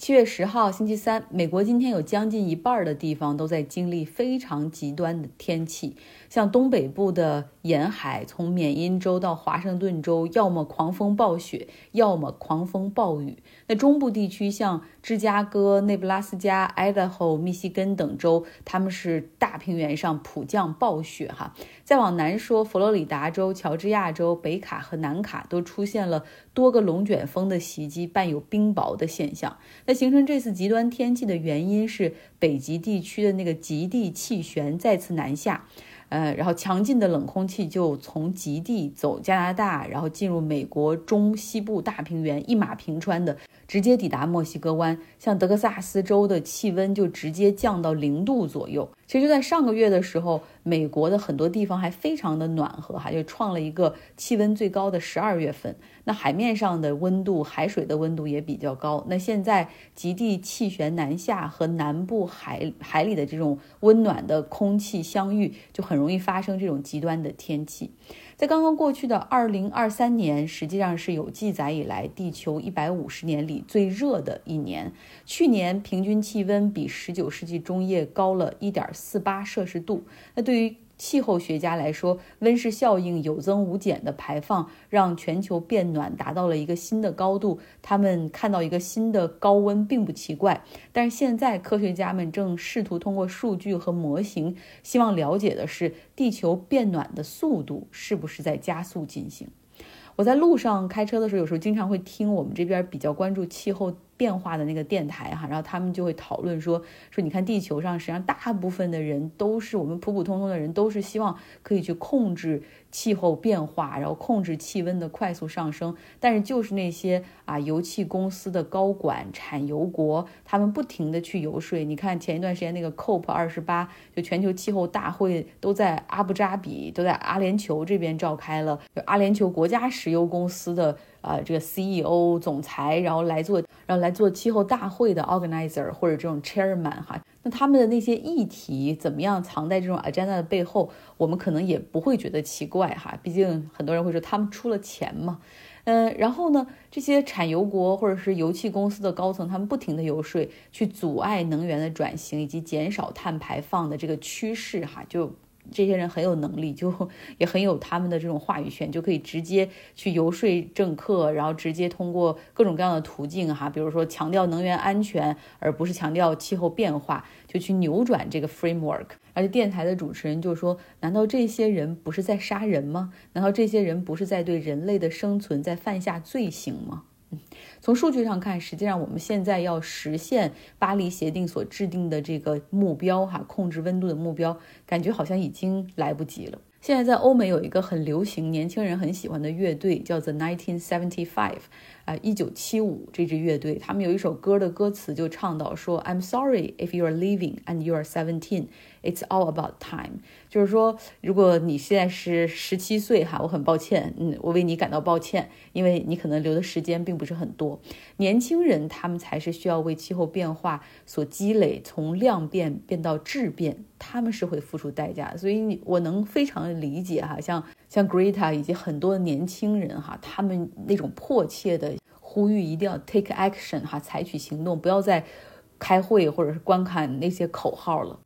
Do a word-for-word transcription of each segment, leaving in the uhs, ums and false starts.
七月十号星期三，美国今天有将近一半的地方都在经历非常极端的天气，像东北部的沿海，从缅因州到华盛顿州，要么狂风暴雪，要么狂风暴雨。那中部地区像芝加哥、内布拉斯加、Idaho、密西根等州，他们是大平原上普降暴雪哈。再往南说，佛罗里达州、乔治亚州、北卡和南卡都出现了多个龙卷风的袭击，伴有冰雹的现象。那形成这次极端天气的原因是北极地区的那个极地气旋再次南下，呃，然后强劲的冷空气就从极地走加拿大，然后进入美国中西部大平原，一马平川的直接抵达墨西哥湾。像德克萨斯州的气温就直接降到零度左右。其实就在上个月的时候，美国的很多地方还非常的暖和，还就创了一个气温最高的十二月份。那海面上的温度，海水的温度也比较高。那现在极地气旋南下和南部海海里的这种温暖的空气相遇，就很容易发生这种极端的天气。在刚刚过去的二零二三年，实际上是有记载以来地球一百五十年里最热的一年。去年平均气温比十九世纪中叶高了 一点四八摄氏度。那对于气候学家来说，温室效应有增无减的排放让全球变暖达到了一个新的高度，他们看到一个新的高温并不奇怪。但是现在科学家们正试图通过数据和模型，希望了解的是地球变暖的速度是不是在加速进行。我在路上开车的时候，有时候经常会听我们这边比较关注气候变化的那个电台哈，然后他们就会讨论说说你看地球上实际上大部分的人都是我们普普通通的人都是希望可以去控制气候变化，然后控制气温的快速上升，但是就是那些啊油气公司的高管、产油国，他们不停的去游说。你看前一段时间那个 C O P 二十八，就全球气候大会都在阿布扎比，都在阿联酋这边召开了，就阿联酋国家石油公司的呃，这个 C E O 总裁，然后来做，然后来做气候大会的 organizer 或者这种 chairman 哈。那他们的那些议题怎么样藏在这种 agenda 的背后，我们可能也不会觉得奇怪哈。毕竟很多人会说他们出了钱嘛。嗯，然后呢，这些产油国或者是油气公司的高层，他们不停的游说，去阻碍能源的转型以及减少碳排放的这个趋势哈，就。这些人很有能力，就也很有他们的这种话语权，就可以直接去游说政客，然后直接通过各种各样的途径哈，比如说强调能源安全，而不是强调气候变化，就去扭转这个 framework。而且电台的主持人就说，难道这些人不是在杀人吗？难道这些人不是在对人类的生存在犯下罪行吗？嗯，从数据上看，实际上我们现在要实现巴黎协定所制定的这个目标哈，控制温度的目标，感觉好像已经来不及了。现在在欧美有一个很流行，年轻人很喜欢的乐队叫 The nineteen seventy-five， 啊，一九七五这支乐队，他们有一首歌的歌词就唱到说 ，I'm sorry if you are leaving and you are seventeen, it's all about time。就是说，如果你现在是十七岁哈，我很抱歉，嗯，我为你感到抱歉，因为你可能留的时间并不是很多。年轻人他们才是需要为气候变化所积累从量变变到质变，他们是会付出代价的。所以我能非常理解哈，像像 Greta 以及很多年轻人哈，他们那种迫切的呼吁一定要 take action 哈，采取行动，不要再开会或者是观看那些口号了。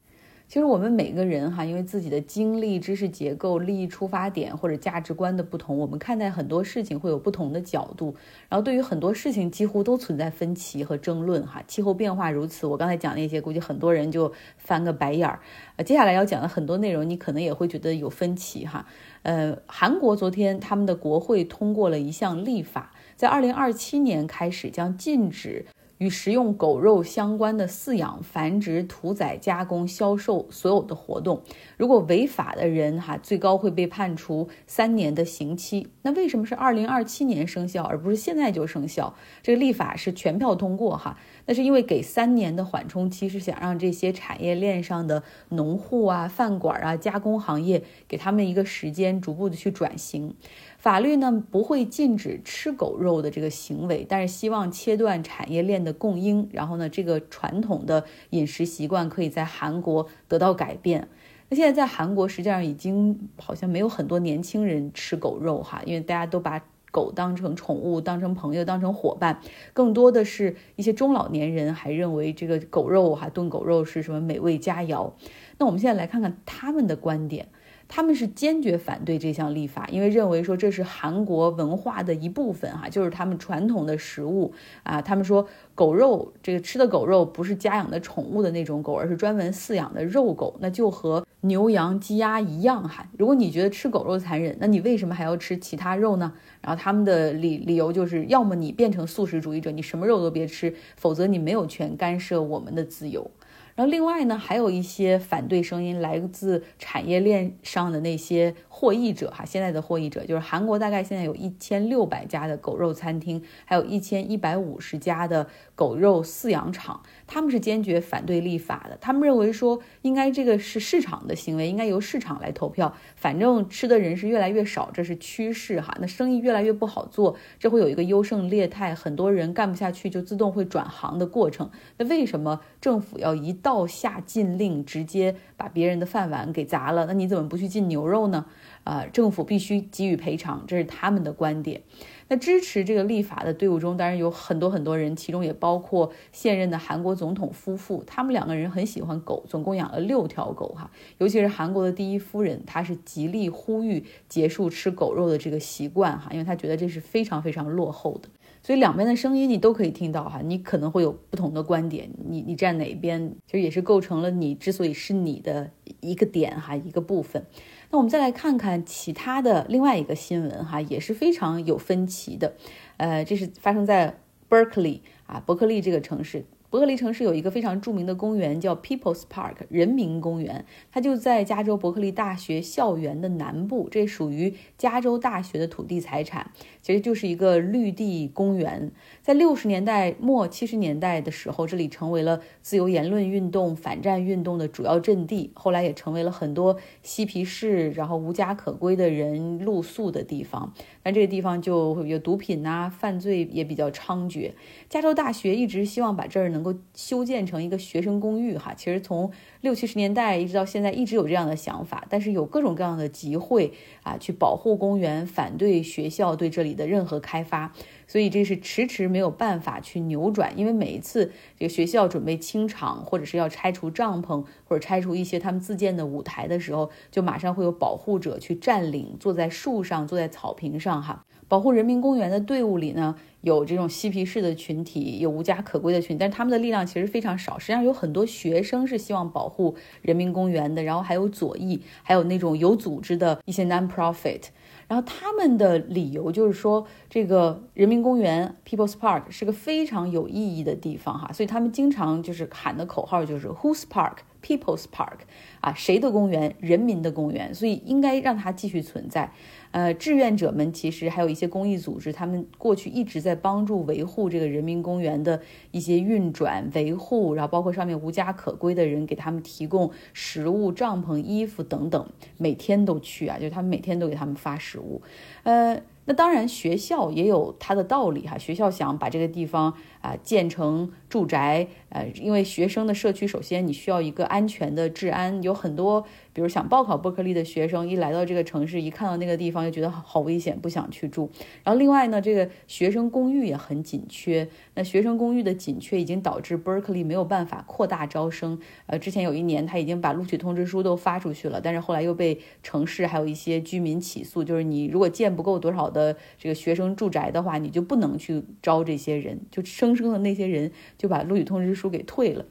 其实我们每个人哈，因为自己的经历、知识结构、利益出发点或者价值观的不同，我们看待很多事情会有不同的角度，然后对于很多事情几乎都存在分歧和争论哈。气候变化如此，我刚才讲那些，估计很多人就翻个白眼儿。呃，接下来要讲的很多内容，你可能也会觉得有分歧哈。呃，韩国昨天他们的国会通过了一项立法，在二零二七年开始将禁止与食用狗肉相关的饲养、繁殖、屠宰、加工、销售所有的活动，如果违法的人哈，最高会被判处三年的刑期。那为什么是二零二七年生效，而不是现在就生效？这个立法是全票通过哈，那是因为给三年的缓冲期，是想让这些产业链上的农户啊、饭馆啊、加工行业给他们一个时间，逐步的去转型。法律呢不会禁止吃狗肉的这个行为，但是希望切断产业链的供应，然后呢，这个传统的饮食习惯可以在韩国得到改变。那现在在韩国实际上已经好像没有很多年轻人吃狗肉哈，因为大家都把狗当成宠物、当成朋友、当成伙伴，更多的是一些中老年人还认为这个狗肉哈、啊、炖狗肉是什么美味佳肴。那我们现在来看看他们的观点，他们是坚决反对这项立法，因为认为说这是韩国文化的一部分哈、啊，就是他们传统的食物啊。他们说狗肉这个吃的狗肉不是家养的宠物的那种狗，而是专门饲养的肉狗，那就和牛羊鸡鸭一样哈。如果你觉得吃狗肉残忍，那你为什么还要吃其他肉呢？然后他们的理理由就是，要么你变成素食主义者，你什么肉都别吃，否则你没有权干涉我们的自由。然后另外呢，还有一些反对声音来自产业链上的那些获益者哈，现在的获益者就是韩国大概现在有一千六百家的狗肉餐厅，还有一千一百五十家的狗肉饲养场，他们是坚决反对立法的。他们认为说，应该这个是市场的行为，应该由市场来投票。反正吃的人是越来越少，这是趋势哈。那生意越来越不好做，这会有一个优胜劣汰，很多人干不下去就自动会转行的过程。那为什么政府要一到下禁令，直接把别人的饭碗给砸了？那你怎么不去禁牛肉呢？呃，政府必须给予赔偿，这是他们的观点。那支持这个立法的队伍中，当然有很多很多人，其中也包括现任的韩国总统夫妇，他们两个人很喜欢狗，总共养了六条狗哈。尤其是韩国的第一夫人，她是极力呼吁结束吃狗肉的这个习惯哈，因为她觉得这是非常非常落后的。所以两边的声音你都可以听到哈，你可能会有不同的观点，你你站哪一边，其实也是构成了你之所以是你的一个点哈，一个部分。那我们再来看看其他的另外一个新闻哈，也是非常有分歧的。呃，这是发生在 Berkeley 啊，伯克利这个城市。伯克利城市有一个非常著名的公园叫 People's Park 人民公园，它就在加州伯克利大学校园的南部，这属于加州大学的土地财产，其实就是一个绿地公园。在六十年代末七十年代的时候，这里成为了自由言论运动、反战运动的主要阵地，后来也成为了很多嬉皮士然后无家可归的人露宿的地方。那这个地方就有毒品啊，犯罪也比较猖獗。加州大学一直希望把这儿能能够修建成一个学生公寓哈，其实从六七十年代一直到现在一直有这样的想法，但是有各种各样的集会啊，去保护公园，反对学校对这里的任何开发，所以这是迟迟没有办法去扭转。因为每一次这个学校准备清场，或者是要拆除帐篷，或者拆除一些他们自建的舞台的时候，就马上会有保护者去占领，坐在树上，坐在草坪上哈。保护人民公园的队伍里呢，有这种嬉皮士的群体，有无家可归的群体，但是他们的力量其实非常少。实际上有很多学生是希望保护人民公园的，然后还有左翼，还有那种有组织的一些 non-profit。然后他们的理由就是说，这个人民公园 People's Park 是个非常有意义的地方哈，所以他们经常就是喊的口号就是 Whose Park People's Park 啊，谁的公园？人民的公园，所以应该让它继续存在。呃，志愿者们其实还有一些公益组织，他们过去一直在帮助维护这个人民公园的一些运转维护，然后包括上面无家可归的人，给他们提供食物、帐篷、衣服等等，每天都去啊，就是他们每天都给他们发食物。呃，那当然学校也有它的道理哈，学校想把这个地方啊、呃、建成住宅，呃，因为学生的社区，首先你需要一个安全的治安，有很多。比如想报考伯克利的学生，一来到这个城市，一看到那个地方就觉得好危险，不想去住。然后另外呢，这个学生公寓也很紧缺，那学生公寓的紧缺已经导致伯克利没有办法扩大招生。呃，之前有一年他已经把录取通知书都发出去了，但是后来又被城市还有一些居民起诉，就是你如果建不够多少的这个学生住宅的话，你就不能去招这些人，就生生的那些人就把录取通知书给退了。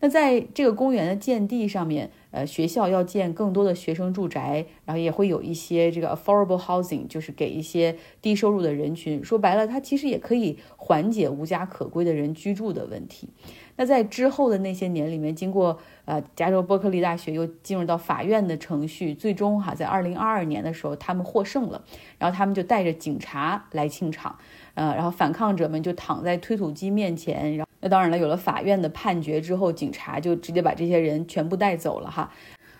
那在这个公园的建地上面，呃，学校要建更多的学生住宅，然后也会有一些这个 affordable housing， 就是给一些低收入的人群。说白了，它其实也可以缓解无家可归的人居住的问题。那在之后的那些年里面，经过呃加州伯克利大学又进入到法院的程序，最终哈、啊、在二零二二年的时候，他们获胜了，然后他们就带着警察来清场，呃，然后反抗者们就躺在推土机面前，然后。那当然了，有了法院的判决之后，警察就直接把这些人全部带走了哈。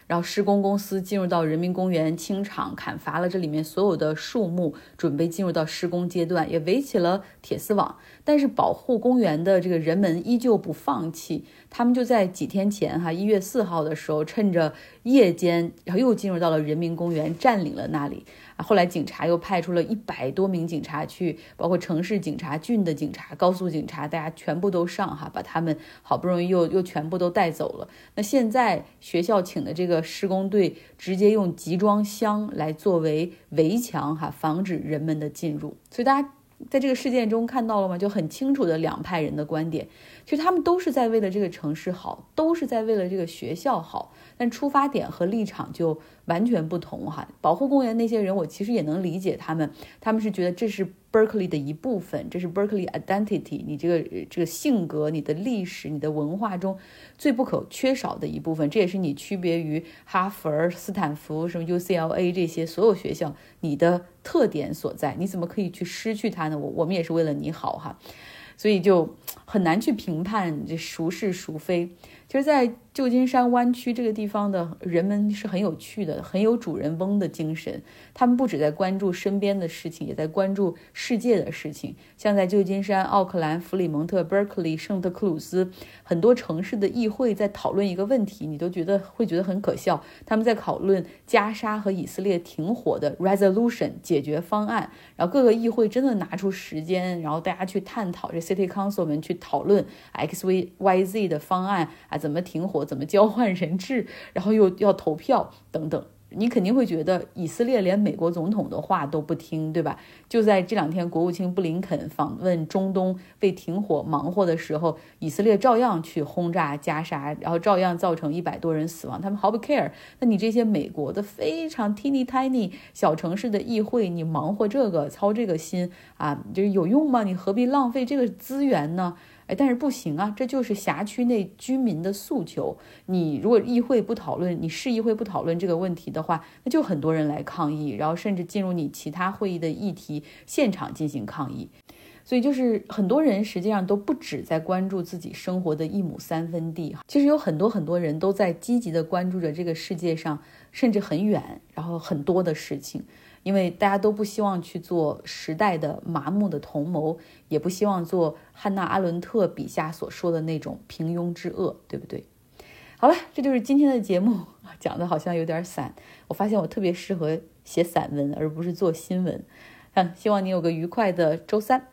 然后施工公司进入到人民公园清场，砍伐了这里面所有的树木，准备进入到施工阶段，也围起了铁丝网。但是保护公园的这个人们依旧不放弃，他们就在几天前哈，一月四号的时候，趁着夜间，然后又进入到了人民公园，占领了那里。后来警察又派出了一百多名警察去，包括城市警察、郡的警察、高速警察，大家全部都上哈，把他们好不容易又又全部都带走了。那现在学校请的这个施工队直接用集装箱来作为围墙哈，防止人们的进入。所以大家在这个事件中看到了吗？就很清楚的两派人的观点，其实他们都是在为了这个城市好，都是在为了这个学校好，但出发点和立场就完全不同哈。保护公园那些人，我其实也能理解他们，他们是觉得这是 Berkeley 的一部分，这是 Berkeley identity， 你这个这个性格、你的历史、你的文化中最不可缺少的一部分，这也是你区别于哈佛、斯坦福、什么 U C L A 这些所有学校你的特点所在，你怎么可以去失去它呢？我我们也是为了你好哈。所以就很难去评判这孰是孰非。其实在旧金山湾区这个地方的人们是很有趣的，很有主人翁的精神，他们不只在关注身边的事情，也在关注世界的事情。像在旧金山、奥克兰、弗里蒙特、Berkeley、圣特克鲁斯很多城市的议会在讨论一个问题，你都觉得会觉得很可笑，他们在讨论加沙和以色列停火的 resolution 解决方案，然后各个议会真的拿出时间，然后大家去探讨，这 city council 们去讨论 X Y Z 的方案啊，怎么停火，怎么交换人质，然后又要投票等等。你肯定会觉得以色列连美国总统的话都不听，对吧？就在这两天国务卿布林肯访问中东为停火忙活的时候，以色列照样去轰炸加沙，然后照样造成一百多人死亡，他们毫不 care。 那你这些美国的非常 teeny tiny 小城市的议会，你忙活这个操这个心啊，就是有用吗？你何必浪费这个资源呢？哎，但是不行啊，这就是辖区内居民的诉求。你如果议会不讨论，你市议会不讨论这个问题的话，那就很多人来抗议，然后甚至进入你其他会议的议题，现场进行抗议。所以就是很多人实际上都不只在关注自己生活的一亩三分地，其实有很多很多人都在积极的关注着这个世界上甚至很远然后很多的事情。因为大家都不希望去做时代的麻木的同谋，也不希望做汉娜·阿伦特笔下所说的那种平庸之恶，对不对？好了，这就是今天的节目，讲的好像有点散，我发现我特别适合写散文而不是做新闻。嗯，希望你有个愉快的周三。